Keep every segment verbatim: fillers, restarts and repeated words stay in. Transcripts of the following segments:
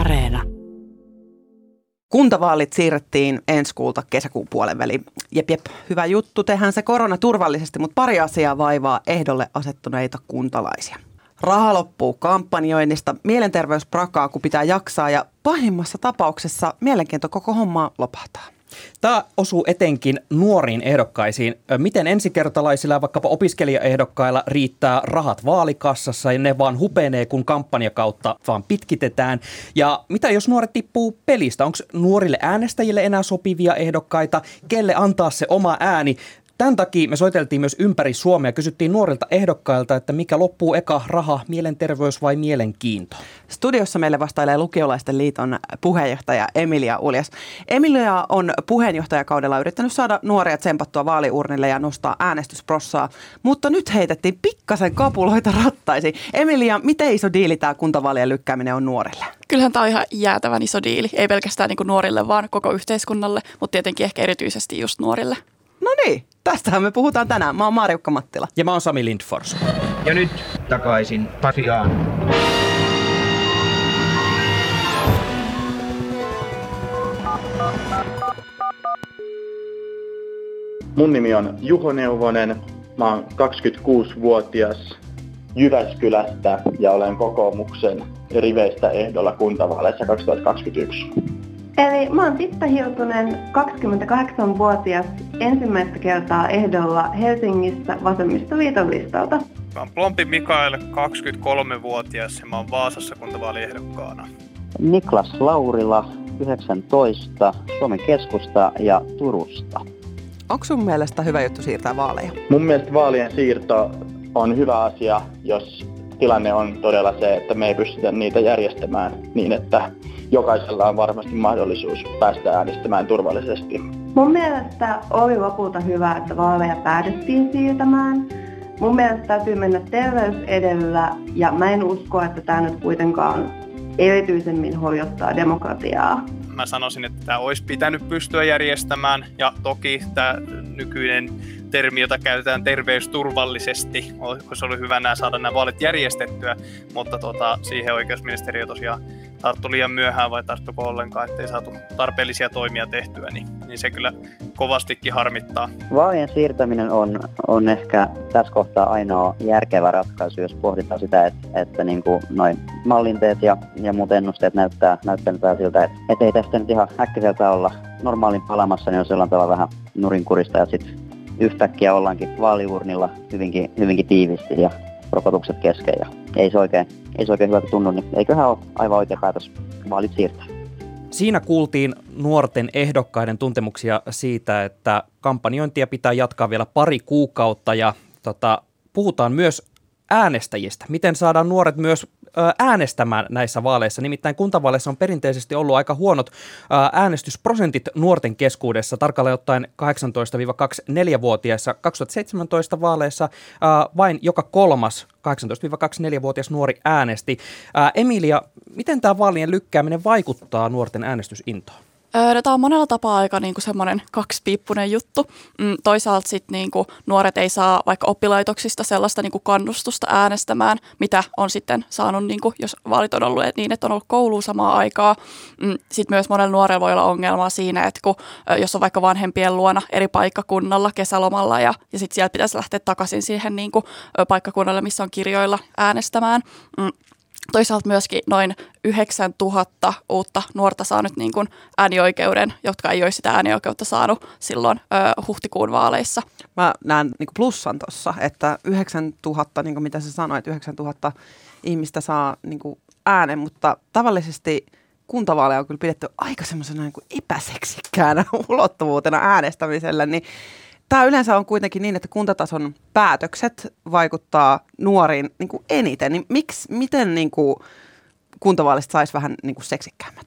Areena. Kuntavaalit siirrettiin ensi kuulta kesäkuun puolen väliin. Jep, jep, hyvä juttu, tehdään se korona turvallisesti, mutta pari asiaa vaivaa ehdolle asettuneita kuntalaisia. Raha loppuu kampanjoinnista, mielenterveys prakaa, kun pitää jaksaa ja pahimmassa tapauksessa mielenkiinto koko hommaa lopahtaa. Tämä osuu etenkin nuoriin ehdokkaisiin. Miten ensikertalaisilla ja vaikkapa opiskelijaehdokkailla riittää rahat vaalikassassa ja ne vaan hupenee, kun kampanjakautta vaan pitkitetään? Ja mitä jos nuoret tippuu pelistä? Onko nuorille äänestäjille enää sopivia ehdokkaita? Kelle antaa se oma ääni? Tämän takia me soiteltiin myös ympäri Suomea ja kysyttiin nuorilta ehdokkailta, että mikä loppuu eka, raha, mielenterveys vai mielenkiinto? Studiossa meille vastailee Lukiolaisten liiton puheenjohtaja Emilia Uljas. Emilia on puheenjohtajakaudella yrittänyt saada nuoria tsempattua vaaliurnille ja nostaa äänestysprossaa, mutta nyt heitettiin pikkasen kapuloita rattaisiin. Emilia, miten iso diili tämä kuntavaalien lykkääminen on nuorille? Kyllähän tämä on ihan jäätävän iso diili. Ei pelkästään niin kuin nuorille, vaan koko yhteiskunnalle, mutta tietenkin ehkä erityisesti just nuorille. No niin, tästähän me puhutaan tänään. Mä oon Marjukka Mattila. Ja mä oon Sami Lindfors. Ja nyt takaisin Pasilaan. Mun nimi on Juho Neuvonen. Mä oon kaksikymmentäkuusivuotias Jyväskylästä ja olen kokoomuksen riveistä ehdolla kuntavaaleissa kaksituhattakaksikymmentäyksi. Eli mä oon Pitta Hiutunen, kaksikymmentäkahdeksanvuotias, ensimmäistä kertaa ehdolla Helsingissä vasemmistoliiton listalta. Mä oon Plompi Mikael, kaksikymmentäkolmevuotias ja mä oon Vaasassa kuntavaaliehdokkaana. Niklas Laurila, yhdeksäntoista, Suomen Keskusta ja Turusta. Onko sun mielestä hyvä juttu siirtää vaaleja? Mun mielestä vaalien siirto on hyvä asia, jos tilanne on todella se, että me ei pystytä niitä järjestämään niin, että jokaisella on varmasti mahdollisuus päästä äänestämään turvallisesti. Mun mielestä oli lopulta hyvä, että vaaleja päädyttiin siirtämään. Mun mielestä täytyy mennä terveys edellä ja mä en usko, että tämä nyt kuitenkaan erityisemmin horjottaa demokratiaa. Mä sanoisin, että tämä olisi pitänyt pystyä järjestämään ja toki tämä nykyinen termi, jota käytetään terveysturvallisesti, olisi ollut hyvä nämä saada nämä vaalit järjestettyä, mutta tota, siihen oikeusministeriö tosiaan tarttu liian myöhään vai tarttuko ollenkaan, ettei saatu tarpeellisia toimia tehtyä, niin, niin se kyllä kovastikin harmittaa. Vaalien siirtäminen on, on ehkä tässä kohtaa ainoa järkevä ratkaisu, jos pohditaan sitä, että, että niin kuin noin mallinteet ja, ja muut ennusteet näyttää, näyttää siltä, että, että ei tästä nyt ihan äkkiseltä olla normaalin palamassa, niin on sellainen tavalla vähän nurinkurista ja sitten yhtäkkiä ollaankin vaaliurnilla hyvinkin, hyvinkin tiivisti ja rokotukset kesken ja ei se oikein, ei se oikein hyvältä tunnu, niin eiköhän ole aivan oikea päätös vaalit siirtää. Siinä kuultiin nuorten ehdokkaiden tuntemuksia siitä, että kampanjointia pitää jatkaa vielä pari kuukautta ja tota, puhutaan myös äänestäjistä. Miten saadaan nuoret myös äänestämään näissä vaaleissa? Nimittäin kuntavaaleissa on perinteisesti ollut aika huonot äänestysprosentit nuorten keskuudessa, tarkalleen ottaen kahdeksantoista kaksikymmentäneljävuotiaissa. kaksituhattaseitsemäntoista vaaleissa vain joka kolmas kahdeksantoista kaksikymmentäneljävuotias nuori äänesti. Emilia, miten tämä vaalien lykkääminen vaikuttaa nuorten äänestysintoon? No, tämä on monella tapaa aika niinku semmoinen kaksipiippunen juttu. Mm, toisaalta sit niinku nuoret ei saa vaikka oppilaitoksista sellaista niinku kannustusta äänestämään, mitä on sitten saanut, niinku, jos vaalit on ollut niin, että on ollut kouluun samaan aikaa. Mm, sitten myös monella nuorella voi olla ongelmaa siinä, että kun, jos on vaikka vanhempien luona eri paikkakunnalla kesälomalla ja, ja sitten sieltä pitäisi lähteä takaisin siihen niinku, paikkakunnalle, missä on kirjoilla äänestämään. Mm. Toisaalta myöskin noin yhdeksäntuhatta uutta nuorta saa nyt niin kuin äänioikeuden, jotka ei olisi sitä äänioikeutta saanut silloin ö, huhtikuun vaaleissa. Mä näen niin kuin plussan tuossa, että yhdeksäntuhatta, niin kuin mitä sä sanoit, yhdeksäntuhatta ihmistä saa niin kuin äänen, mutta tavallisesti kuntavaaleja on kyllä pidetty aika semmoisena niin kuin epäseksikkäänä ulottuvuutena äänestämisellä, niin tämä yleensä on kuitenkin niin, että kuntatason päätökset vaikuttaa nuoriin niin kuin eniten. Niin miksi, miten niin kuin kuntavaalista saisi vähän niin kuin seksikkäämmät?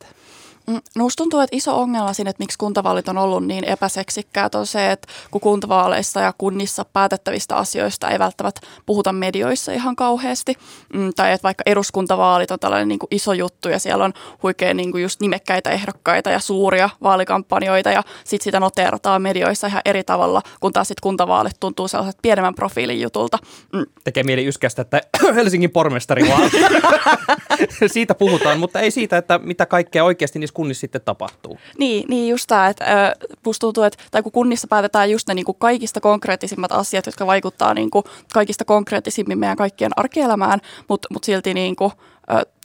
Minusta tuntuu, että iso ongelma siinä, että miksi kuntavaalit on ollut niin epäseksikkäät, on se, että kun kuntavaaleissa ja kunnissa päätettävistä asioista ei välttämättä puhuta medioissa ihan kauheasti. Tai että vaikka eduskuntavaalit on tällainen niin kuin iso juttu ja siellä on huikea niin kuin just nimekkäitä ehdokkaita ja suuria vaalikampanjoita ja sitten sitä noteerataan medioissa ihan eri tavalla, kun taas sitten kuntavaalit tuntuu sellaiset pienemmän profiilin jutulta. Tekee mieli yskästä, että Helsingin pormestari vaan. Siitä puhutaan, mutta ei siitä, että mitä kaikkea oikeasti niissä kunnissa sitten tapahtuu. Niin, niin just tämä, että musta tuntuu, että tai kun kunnissa päätetään just ne niin kuin kaikista konkreettisimmat asiat, jotka vaikuttaa niin kuin kaikista konkreettisimmin meidän kaikkien arkielämään, mutta mut silti niin kuin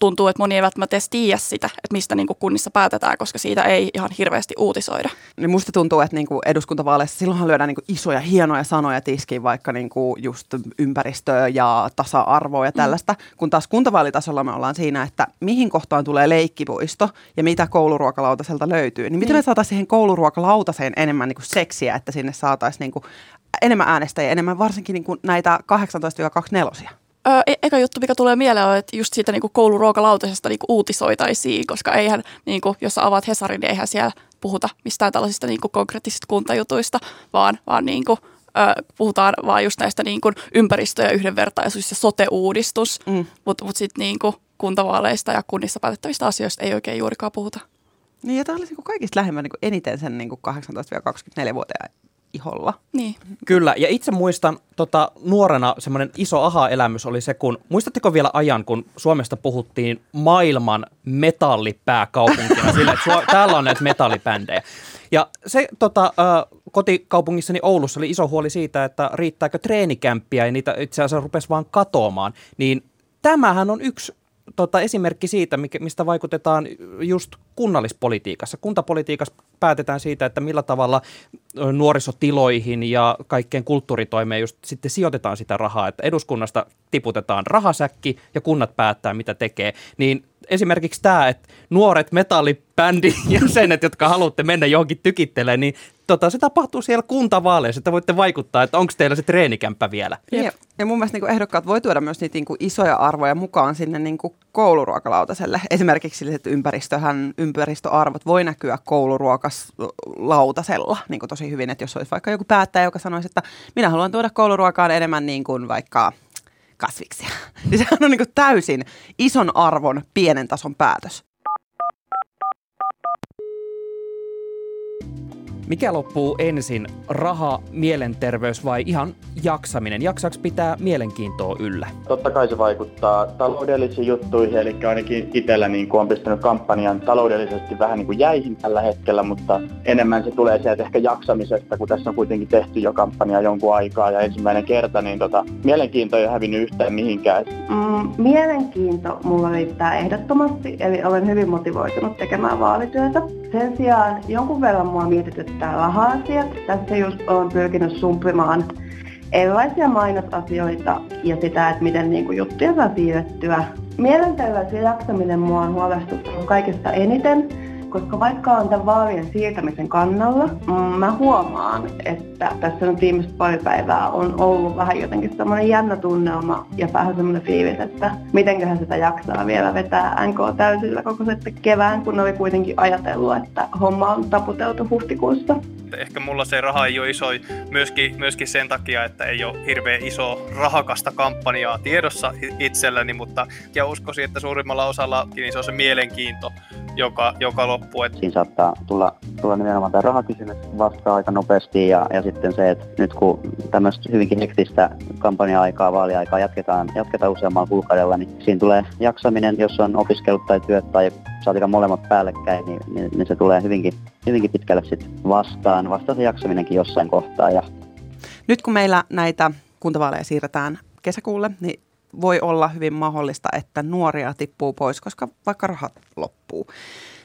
tuntuu, että moni ei välttämättä edes tiedä sitä, että mistä niin kuin kunnissa päätetään, koska siitä ei ihan hirveästi uutisoida. Niin musta tuntuu, että niin kuin eduskuntavaaleissa silloinhan lyödään niin kuin isoja, hienoja sanoja tiskiin, vaikka niin kuin just ympäristöä ja tasa-arvoa ja tällaista, mm. kun taas kuntavaalitasolla me ollaan siinä, että mihin kohtaan tulee leikkipuisto ja mitä kouluruokalautaselta löytyy, niin miten mm. me saataisiin siihen kouluruokalautaseen enemmän niin kuin seksiä, että sinne saataisiin niin kuin enemmän äänestäjiä, enemmän varsinkin niin kuin näitä kahdeksantoista kaksikymmentäneljä. Öö, eka juttu, mikä tulee mieleen, on, että just siitä niin kuin kouluruokalautasesta niin kuin uutisoitaisiin, koska eihän, niin kuin, jos avaat Hesarin, niin eihän siellä puhuta mistään tällaisista niin kuin konkreettisista kuntajutuista, vaan, vaan niin kuin, öö, puhutaan vaan just näistä niin kuin ympäristö- ja yhdenvertaisuus- ja sote-uudistus, mm. mutta mut sitten niin kuin kuntavaaleista ja kunnissa päätettävistä asioista ei oikein juurikaan puhuta. Niin, ja tämä olisi niin kuin kaikista lähemmän niin kuin eniten sen niin kuin kahdeksantoista kaksikymmentäneljä-vuotiaan iholla. Niin. Kyllä, ja itse muistan tota, nuorena semmoinen iso aha-elämys oli se, kun muistatteko vielä ajan, kun Suomesta puhuttiin maailman metallipääkaupunkina sillä, että Suo- täällä on näitä metallibändejä. Ja se tota, äh, kotikaupungissani Oulussa oli iso huoli siitä, että riittääkö treenikämppiä ja niitä itse asiassa rupesi vaan katoamaan, niin tämähän on yksi Tota, esimerkki siitä, mistä vaikutetaan just kunnallispolitiikassa. Kuntapolitiikassa päätetään siitä, että millä tavalla nuorisotiloihin ja kaikkeen kulttuuritoimeen just sitten sijoitetaan sitä rahaa, että eduskunnasta tiputetaan rahasäkki ja kunnat päättää, mitä tekee. Niin esimerkiksi tämä, että nuoret metallibändin jäsenet, jotka haluatte mennä johonkin tykittelemään, niin tota, se tapahtuu siellä kuntavaaleissa, että voitte vaikuttaa, että onko teillä se treenikämppä vielä. Jep. Ja mun mielestä niin kuin ehdokkaat voi tuoda myös niitä niin kuin isoja arvoja mukaan sinne niin kuin kouluruokalautaselle. Esimerkiksi sille, että ympäristöhän, ympäristöarvot voi näkyä kouluruokalautasella niin kuin tosi hyvin. Että jos olisi vaikka joku päättäjä, joka sanoisi, että minä haluan tuoda kouluruokaan enemmän niin kuin vaikka kasviksia. Niin sehän on niin kuin täysin ison arvon pienen tason päätös. Mikä loppuu ensin, raha, mielenterveys vai ihan jaksaminen? Jaksaako pitää mielenkiintoa yllä? Totta kai se vaikuttaa taloudellisiin juttuihin, eli ainakin itsellä niin on pistänyt kampanjan taloudellisesti vähän niin kuin jäihin tällä hetkellä, mutta enemmän se tulee sieltä ehkä jaksamisesta, kun tässä on kuitenkin tehty jo kampanja jonkun aikaa ja ensimmäinen kerta, niin tota, mielenkiinto ei ole hävinnyt yhtään mihinkään. Mm, mielenkiinto mulla riittää ehdottomasti, eli olen hyvin motivoitunut tekemään vaalityötä. Sen sijaan jonkun verran mua mietityttää raha-asiat. Tässä just olen pyrkinyt sumpimaan erilaisia mainosasioita ja sitä, että miten niinku juttuja saa siirrettyä. Mielenterveys ja jaksaminen mua on huolestuttanut kaikista eniten, koska vaikka olen tämän vaalien siirtämisen kannalla, mä huomaan, että tässä nyt viimeiset pari päivää on ollut vähän jotenkin semmoinen jännä tunnelma ja vähän semmoinen fiilis, että mitenköhän sitä jaksaa vielä vetää N K täysillä koko sitten kevään, kun oli kuitenkin ajatellut, että homma on taputeltu huhtikuussa. Ehkä mulla se raha ei ole iso myöskin, myöskin sen takia, että ei ole hirveän iso rahakasta kampanjaa tiedossa itselläni, mutta ja uskoisin, että suurimmalla osalla niin se on se mielenkiinto, joka, joka loppuu. Siinä saattaa tulla, tulla nimenomaan tämä rahakysymys vastaan aika nopeasti ja, ja sitten se, että nyt kun tämmöistä hyvinkin hektistä kampanja-aikaa, vaaliaikaa jatketaan, jatketaan useammalla kuukaudella, niin siinä tulee jaksaminen, jos on opiskellut tai työt tai saatikaan molemmat päällekkäin, niin, niin, niin se tulee hyvinkin, hyvinkin pitkälle sit vastaan, vastaan se jaksaminenkin jossain kohtaa. Ja. Nyt kun meillä näitä kuntavaaleja siirretään kesäkuulle, niin voi olla hyvin mahdollista, että nuoria tippuu pois, koska vaikka rahat loppuu.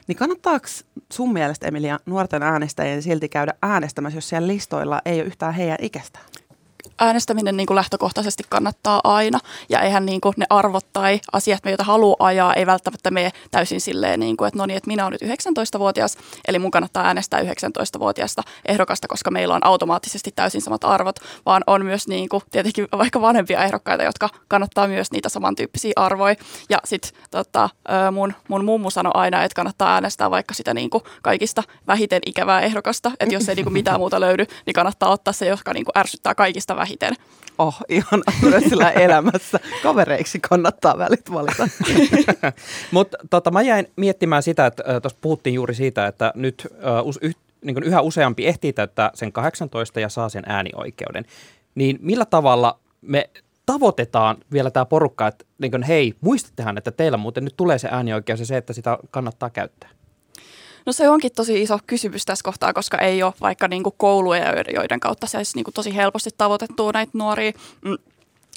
Niin kannattaako sun mielestä, Emilia, nuorten äänestäjien silti käydä äänestämässä, jos siellä listoilla ei ole yhtään heidän ikästään? äänestäminen niin kuin lähtökohtaisesti kannattaa aina, ja eihän niin kuin ne arvot tai asiat, joita haluaa ajaa, ei välttämättä mene täysin silleen, niin kuin, että no niin, että minä olen nyt yhdeksäntoistavuotias, eli mun kannattaa äänestää yhdeksäntoistavuotiaasta ehdokasta, koska meillä on automaattisesti täysin samat arvot, vaan on myös niin kuin, tietenkin vaikka vanhempia ehdokkaita, jotka kannattaa myös niitä samantyyppisiä arvoja, ja sitten tota, mun, mun mummu sanoi aina, että kannattaa äänestää vaikka sitä niin kuin kaikista vähiten ikävää ehdokasta, että jos ei niin kuin mitään muuta löydy, niin kannattaa ottaa se, joka niin kuin ärsyttää kaikista vähiten. Miten? Oh, ihan sillä elämässä. Kavereiksi kannattaa välit valita. Mutta tota, mä jäin miettimään sitä, että tuossa puhuttiin juuri siitä, että nyt uh, niin yhä useampi ehtii täyttää sen kahdeksantoista ja saa sen äänioikeuden. Niin millä tavalla me tavoitetaan vielä tämä porukka, että niin hei, muistattehan, että teillä muuten nyt tulee se äänioikeus ja se, että sitä kannattaa käyttää? No se onkin tosi iso kysymys tässä kohtaa, koska ei ole vaikka niinku kouluja, joiden kautta se olisi niinku tosi helposti tavoitettua näitä nuoria.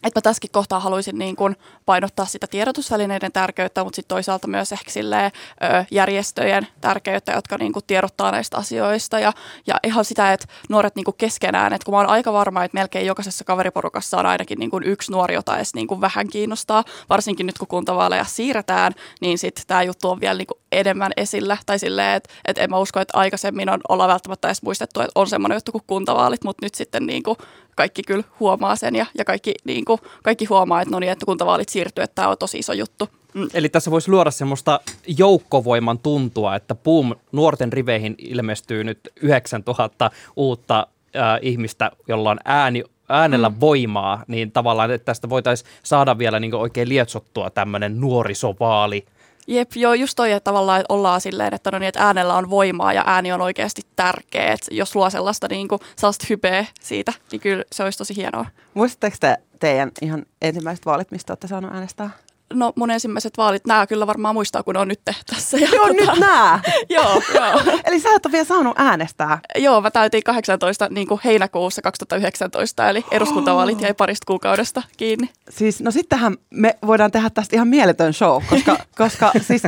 Et mä tässäkin kohtaa haluaisin niin kun painottaa sitä tiedotusvälineiden tärkeyttä, mutta sitten toisaalta myös ehkä silleen, ö, järjestöjen tärkeyttä, jotka niin kun tiedottaa näistä asioista. Ja, ja ihan sitä, että nuoret niin kun keskenään, että kun mä oon aika varma, että melkein jokaisessa kaveriporukassa on ainakin niin kun yksi nuori, jota edes niin kun vähän kiinnostaa. Varsinkin nyt, kun kuntavaaleja siirretään, niin sitten tämä juttu on vielä niin kun enemmän esillä. Tai silleen, että et en mä usko, että aikaisemmin on olla välttämättä edes muistettu, että on semmoinen juttu kuin kuntavaalit, mutta nyt sitten niin kun kaikki kyllä huomaa sen ja, ja kaikki, niin kuin, kaikki huomaa, että no niin, että kuntavaalit siirtyy, että tämä on tosi iso juttu. Mm. Eli tässä voisi luoda semmoista joukkovoiman tuntua, että boom, nuorten riveihin ilmestyy nyt yhdeksäntuhatta uutta äh, ihmistä, jolla on ääni, äänellä mm. voimaa, niin tavallaan että tästä voitaisiin saada vielä niin kuin oikein lietsottua tämmöinen nuorisovaali. Jep, joo, just toi, että tavallaan ollaan silleen, että, no niin, että äänellä on voimaa ja ääni on oikeasti tärkeä. Et jos luo sellaista, niin kuin, sellaista hypeä siitä, niin kyllä se olisi tosi hienoa. Muistatteko te teidän ihan ensimmäiset vaalit, mistä olette saaneet äänestää? No mun ensimmäiset vaalit, nämä kyllä varmaan muistaa, kun on nyt tässä. Ja joo, tota, nyt nämä! Joo, joo. Eli sä et ole vielä saanut äänestää? Joo, mä täytin kahdeksantoista niin kuin heinäkuussa kaksituhattayhdeksäntoista, eli eduskuntavaalit jäi parista kuukaudesta kiinni. Siis, no sittenhän me voidaan tehdä tästä ihan mieletön show, koska, koska siis,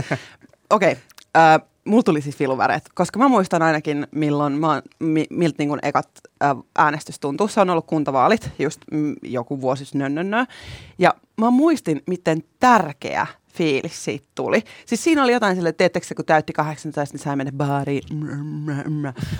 okei, okay, äh, mulla tuli siis filuväreet, koska mä muistan ainakin, milloin mä, mi, miltä niin kuin ekat äh, äänestys tuntuu. Se on ollut kuntavaalit, just mm, joku vuosi nönnönnö, ja mä muistin, miten tärkeä fiilis siitä tuli. Siis siinä oli jotain silleen, että teettekö se, kun täytti kahdeksantoista, niin sä mene baariin.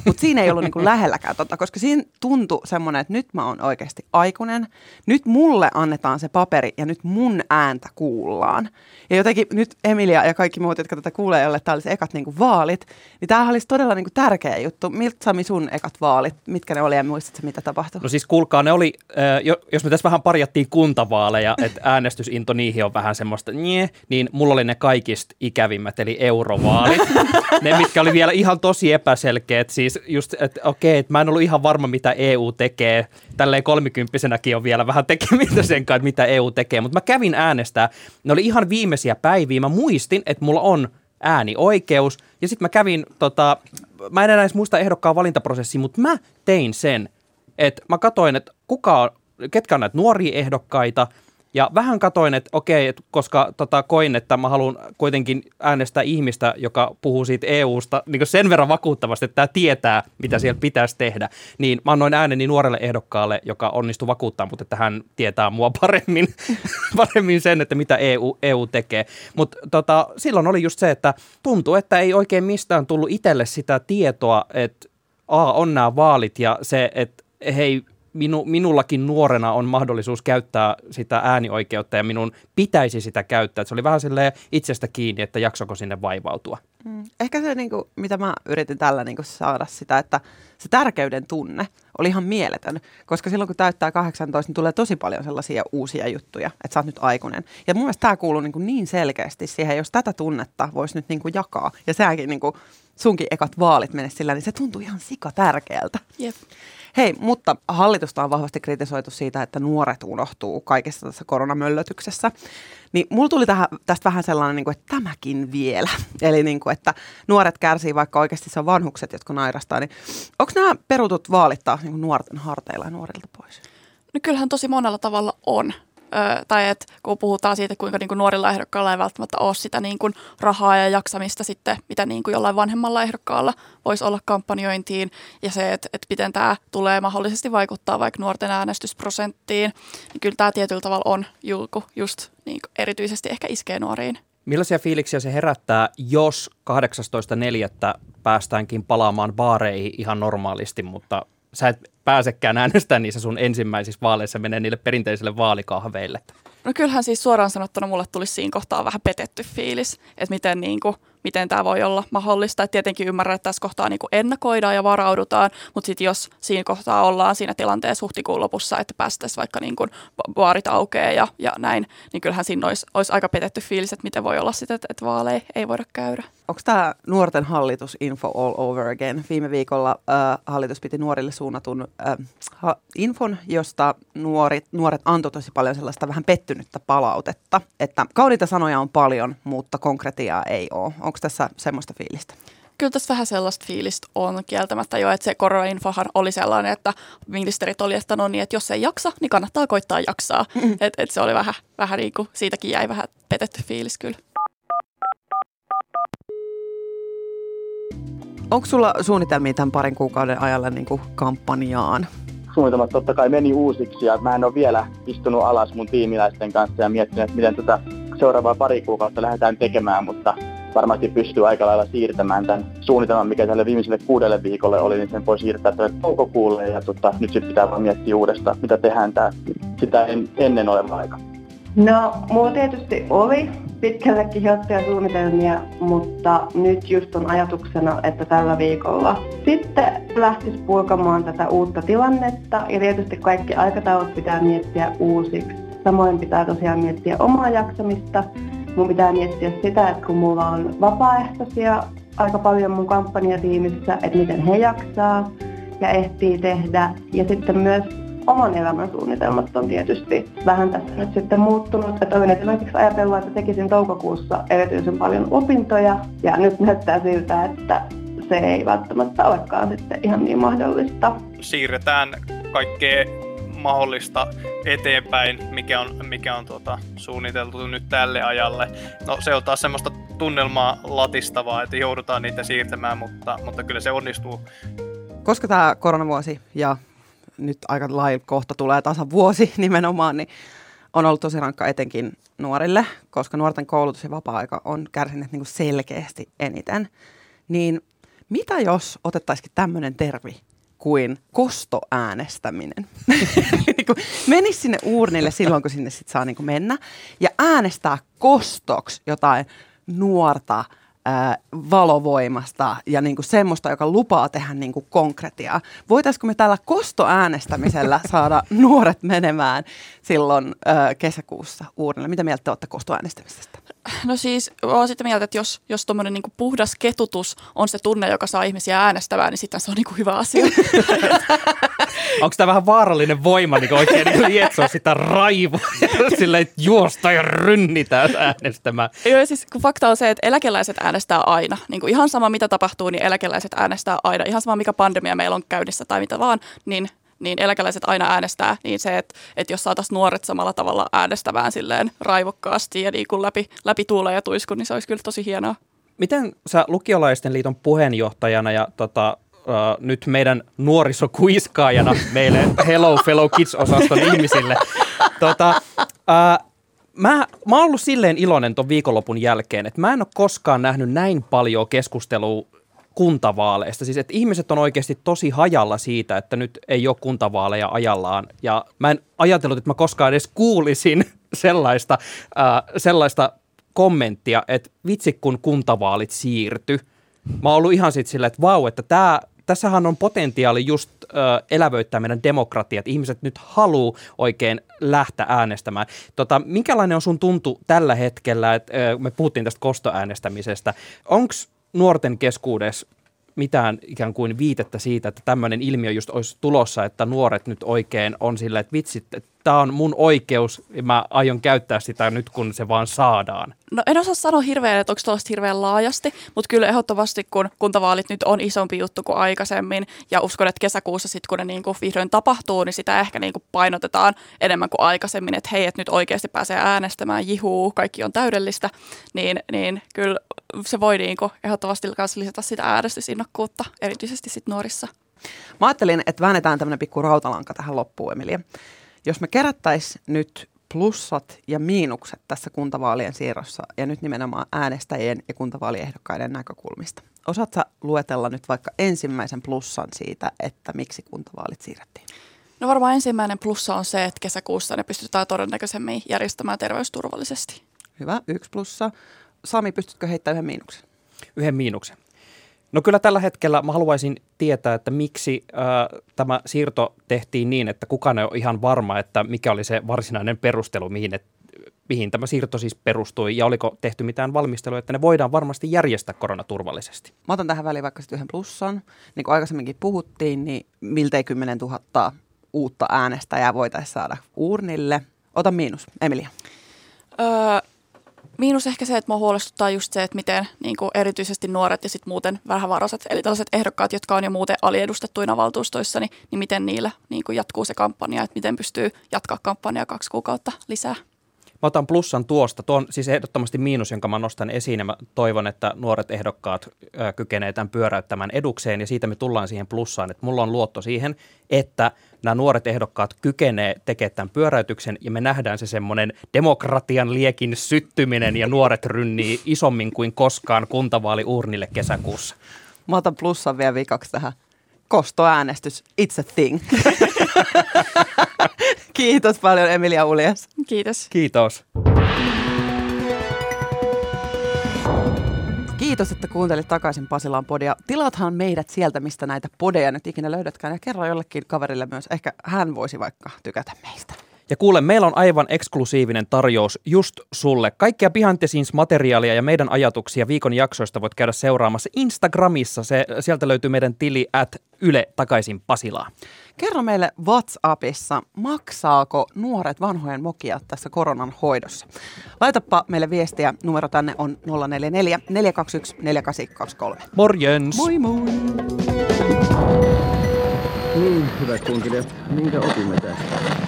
Mutta siinä ei ollut niinku lähelläkään, totta, koska siinä tuntui semmoinen, että nyt mä oon oikeasti aikuinen. Nyt mulle annetaan se paperi ja nyt mun ääntä kuullaan. Ja jotenkin nyt Emilia ja kaikki muut, jotka tätä kuulee, jolle tää olisi ekat niinku vaalit, niin tämähän olisi todella niinku tärkeä juttu. Miltä, Sami, sun ekat vaalit? Mitkä ne oli ja muistatko, mitä tapahtui? No siis kuulkaa, ne oli, äh, jos me tässä vähän parjattiin kuntavaaleja, että äänestysinto niihin on vähän semmoista nie, niin mulla oli ne kaikista ikävimmät, eli eurovaalit. Ne, mitkä oli vielä ihan tosi epäselkeät. Siis just, että okei, että mä en ollut ihan varma, mitä E U tekee. Tälleen kolmikymppisenäkin on vielä vähän tekemistä sen kanssa, mitä E U tekee. Mutta mä kävin äänestää. Ne oli ihan viimeisiä päiviä. Mä muistin, että mulla on äänioikeus. Ja sitten mä kävin, tota, mä en enää edes muista ehdokkaan valintaprosessia, mutta mä tein sen, että mä katsoin, että kuka, ketkä on näitä nuoria ehdokkaita. Ja vähän katoin, että okei, että koska tota, koin, että mä haluan kuitenkin äänestää ihmistä, joka puhuu siitä E U:sta niin sen verran vakuuttavasti, että tämä tietää, mitä siellä pitäisi tehdä. Niin mä annoin ääneni nuorelle ehdokkaalle, joka onnistui vakuuttaa, mutta että hän tietää mua paremmin, paremmin sen, että mitä E U, E U tekee. Mutta tota, silloin oli just se, että tuntuu, että ei oikein mistään tullut itselle sitä tietoa, että a, on nämä vaalit ja se, että hei, Minu, minullakin nuorena on mahdollisuus käyttää sitä äänioikeutta ja minun pitäisi sitä käyttää. Et se oli vähän silleen itsestä kiinni, että jaksoko sinne vaivautua. Mm. Ehkä se, niin kuin, mitä mä yritin tällä niin kuin saada sitä, että se tärkeyden tunne oli ihan mieletön. Koska silloin, kun täyttää kahdeksantoista, niin tulee tosi paljon sellaisia uusia juttuja, että sä oot nyt aikuinen. Ja mun mielestä tää kuuluu niin, kuin niin selkeästi siihen, jos tätä tunnetta voisi nyt niin kuin jakaa. Ja säänkin niin kuin sunkin ekat vaalit mene sillä, niin se tuntuu ihan sikatärkeältä. Jep. Hei, mutta hallitusta on vahvasti kritisoitu siitä, että nuoret unohtuu kaikessa tässä koronamöllötyksessä. Niin mulla tuli tähän, tästä vähän sellainen, että tämäkin vielä. Eli että nuoret kärsii, vaikka oikeasti se on vanhukset, jotka nairastaa. Niin onko nämä perutut vaalit taas nuorten harteilla ja nuorilta pois? No kyllähän tosi monella tavalla on. ö, tai että kun puhutaan siitä, kuinka niin kuin nuorilla ehdokkailla ei välttämättä ole sitä niin kuin rahaa ja jaksamista sitten, mitä niin kuin jollain vanhemmalla ehdokkaalla voisi olla kampanjointiin, ja se, että, että miten tämä tulee mahdollisesti vaikuttaa vaikka nuorten äänestysprosenttiin, niin kyllä tämä tietyllä tavalla on julku, just niin kuin erityisesti ehkä iskee nuoriin. Millaisia fiiliksiä se herättää, jos kahdeksastoista neljättä päästäänkin palaamaan baareihin ihan normaalisti, mutta sä et pääsekään äänestämään niissä sun ensimmäisissä vaaleissa, menee niille perinteisille vaalikahveille? No kyllähän siis suoraan sanottuna mulle tulisi siinä kohtaa vähän petetty fiilis, että miten, niin kuin, miten tämä voi olla mahdollista. Et tietenkin ymmärrän, että tässä kohtaa niin kuin ennakoidaan ja varaudutaan, mutta sitten jos siinä kohtaa ollaan siinä tilanteessa huhtikuun lopussa, että päästäisiin vaikka niin kuin baarit aukeaa ja, ja näin, niin kyllähän siinä olisi, olisi aika petetty fiilis, että miten voi olla sitä, että, että vaaleja ei voida käydä. Onko tämä nuorten hallitusinfo all over again? Viime viikolla äh, hallitus piti nuorille suunnatun äh, infon, josta nuorit, nuoret antoi tosi paljon sellaista vähän pettynyttä palautetta. Että kauniita sanoja on paljon, mutta konkretiaa ei ole. Onko tässä semmoista fiilistä? Kyllä tässä vähän sellaista fiilistä on kieltämättä jo, että se koronainfohan oli sellainen, että ministerit oli, että no niin, että jos ei jaksa, niin kannattaa koittaa jaksaa. Mm-hmm. Että et se oli vähän, vähän niin kuin, siitäkin jäi vähän petetty fiilis kyllä. Onko sulla suunnitelmia tämän parin kuukauden ajalla niin kuin kampanjaan? Suunnitelmat totta kai meni uusiksi ja mä en ole vielä istunut alas mun tiimiläisten kanssa ja miettinyt, että miten tätä seuraavaa pari kuukautta lähdetään tekemään, mutta varmasti pystyy aika lailla siirtämään tämän suunnitelman, mikä tälle viimeiselle kuudelle viikolle oli, niin sen voi siirtää tälle toukokuulle ja tota, nyt sitten pitää vaan miettiä uudestaan, mitä tehdään tää, sitä en, ennen oleva aika. No, mulla tietysti oli pitkällekin johtajan suunnitelmia, mutta nyt just on ajatuksena, että tällä viikolla sitten lähtisi purkamaan tätä uutta tilannetta ja tietysti kaikki aikataulut pitää miettiä uusiksi. Samoin pitää tosiaan miettiä omaa jaksamista. Mun pitää miettiä sitä, että kun mulla on vapaaehtoisia aika paljon mun kampanjatiimissä, että miten he jaksaa ja ehtii tehdä. Ja sitten myös oman elämän suunnitelmat on tietysti vähän tässä nyt sitten muuttunut. Että olen esimerkiksi ajatellut, että tekisin toukokuussa erityisen paljon opintoja. Ja nyt näyttää siltä, että se ei välttämättä olekaan sitten ihan niin mahdollista. Siirretään kaikkea mahdollista eteenpäin, mikä on, mikä on tuota, suunniteltu nyt tälle ajalle. No se on taas semmoista tunnelmaa latistavaa, että joudutaan niitä siirtämään, mutta, mutta kyllä se onnistuu. Koska tämä koronavuosi ja nyt aika lailla kohta tulee tasan vuosi nimenomaan, niin on ollut tosi rankka etenkin nuorille, koska nuorten koulutus ja vapaa-aika on kärsinyt niin kuin selkeästi eniten. Niin mitä jos otettaisikin tämmöinen termi kuin kostoäänestäminen. Menisi sinne uurnille silloin, kun sinne sit saa niinku mennä, ja äänestää kostoksi jotain nuorta, ää, valovoimasta ja niinku semmoista, joka lupaa tehdä niinku konkretiaa. Voitaisko me tällä kostoäänestämisellä saada nuoret menemään silloin ää, kesäkuussa uurnille? Mitä mieltä te olette kostoäänestämisestä? No siis olen sitä mieltä, että jos, jos tuommoinen niinku puhdas ketutus on se tunne, joka saa ihmisiä äänestämään, niin sitten se on niinku hyvä asia. Onko tämä vähän vaarallinen voima, niin oikein niin lietsoa sitä raivoa ja silleen juosta ja rynnitään äänestämään? Joo, siis kun fakta on se, että eläkeläiset äänestää aina. Niin ihan sama mitä tapahtuu, niin eläkeläiset äänestää aina. Ihan sama mikä pandemia meillä on käynnissä tai mitä vaan, niin... niin eläkeläiset aina äänestää, niin se, että, että jos saataisiin nuoret samalla tavalla äänestämään silleen raivokkaasti ja niin kuin läpi, läpi tuuleen ja tuiskun, niin se olisi kyllä tosi hienoa. Miten sä Lukiolaisten liiton puheenjohtajana ja tota, äh, nyt meidän nuorisokuiskaajana meille Hello Fellow Kids-osaston ihmisille, tota, äh, Mä, mä oon ollut silleen iloinen ton viikonlopun jälkeen, että mä en ole koskaan nähnyt näin paljon keskustelua kuntavaaleista. Siis, että ihmiset on oikeasti tosi hajalla siitä, että nyt ei ole kuntavaaleja ajallaan. Ja mä en ajatellut, että mä koskaan edes kuulisin sellaista, äh, sellaista kommenttia, että vitsi kun kuntavaalit siirtyi. Mä oon ollut ihan sitten silleen, että vau, että tää, tässähän on potentiaali just äh, elävöittää meidän demokratiat. Ihmiset nyt haluu oikein lähteä äänestämään. Tota, minkälainen on sun tuntu tällä hetkellä, että äh, me puhuttiin tästä kostoäänestämisestä. Onks nuorten keskuudessa mitään ikään kuin viitettä siitä, että tämmöinen ilmiö just olisi tulossa, että nuoret nyt oikein on silleen, että vitsit, että tämä on mun oikeus ja mä aion käyttää sitä nyt, kun se vaan saadaan? No en osaa sanoa hirveän, että onko tuollaista hirveän laajasti, mutta kyllä ehdottomasti, kun kuntavaalit nyt on isompi juttu kuin aikaisemmin ja uskon, että kesäkuussa sitten, kun ne niinku vihdoin tapahtuu, niin sitä ehkä niinku painotetaan enemmän kuin aikaisemmin, että hei, että nyt oikeasti pääsee äänestämään, jihuu, kaikki on täydellistä, niin, niin kyllä se voi niinku ehdottomasti myös lisätä sitä äänestysinnokkuutta, erityisesti sitten nuorissa. Mä ajattelin, että väännetään tämmöinen pikku rautalanka tähän loppuun, Emilia. Jos me kerättäisiin nyt plussat ja miinukset tässä kuntavaalien siirrossa ja nyt nimenomaan äänestäjien ja kuntavaaliehdokkaiden näkökulmista. Osaatko luetella nyt vaikka ensimmäisen plussan siitä, että miksi kuntavaalit siirrettiin? No varmaan ensimmäinen plussa on se, että kesäkuussa ne pystytään todennäköisemmin järjestämään terveysturvallisesti. Hyvä, yksi plussa. Sami, pystytkö heittämään yhden miinuksen? Yhden miinuksen. No kyllä tällä hetkellä mä haluaisin tietää, että miksi äh, tämä siirto tehtiin niin, että kukaan ei ole ihan varma, että mikä oli se varsinainen perustelu, mihin, et, mihin tämä siirto siis perustui ja oliko tehty mitään valmistelua, että ne voidaan varmasti järjestää koronaturvallisesti. Mä otan tähän väliin vaikka sitten yhden plussan. Niin kuin aikaisemminkin puhuttiin, niin miltei kymmenen tuhatta uutta äänestäjää voitaisiin saada uurnille. Ota miinus, Emilia. Öö... Miinus ehkä se, että mua huolestuttaa just se, että miten niin kuin erityisesti nuoret ja sitten muuten vähävaraiset, eli tällaiset ehdokkaat, jotka on jo muuten aliedustettuina valtuustoissa, niin, niin miten niillä niin kuin jatkuu se kampanja, että miten pystyy jatkaa kampanjaa kaksi kuukautta lisää. Mä otan plussan tuosta. Tuo on siis ehdottomasti miinus, jonka mä nostan esiin ja mä toivon, että nuoret ehdokkaat kykenevät tämän pyöräyttämään edukseen ja siitä me tullaan siihen plussaan, että mulla on luotto siihen, että nämä nuoret ehdokkaat kykenevät tekemään tämän pyöräytyksen ja me nähdään se semmoinen demokratian liekin syttyminen ja nuoret rynnii isommin kuin koskaan kuntavaaliurnille kesäkuussa. Mä otan plussan vielä vikaksi tähän. Kostoäänestys, it's a thing. Kiitos paljon, Emilia Uljas. Kiitos. Kiitos. Kiitos, että kuuntelit Takaisin Pasilaan podia. Tilathan meidät sieltä, mistä näitä podeja nyt ikinä löydätkään ja kerro jollekin kaverille myös. Ehkä hän voisi vaikka tykätä meistä. Ja kuule, meillä on aivan eksklusiivinen tarjous just sulle. Kaikkia behind the scenes materiaalia ja meidän ajatuksia viikon jaksoista voit käydä seuraamassa Instagramissa. Se, sieltä löytyy meidän tili at yletakaisinpasilaan. Kerro meille WhatsAppissa, maksaako nuoret vanhojen mokia tässä koronan hoidossa? Laitapa meille viestiä. Numero tänne on nolla neljä neljä neljä kaksi yksi neljä kahdeksan kaksi kolme. Morjens! Moi moi! Niin, hyvät kunkilijat, minkä opimme tästä?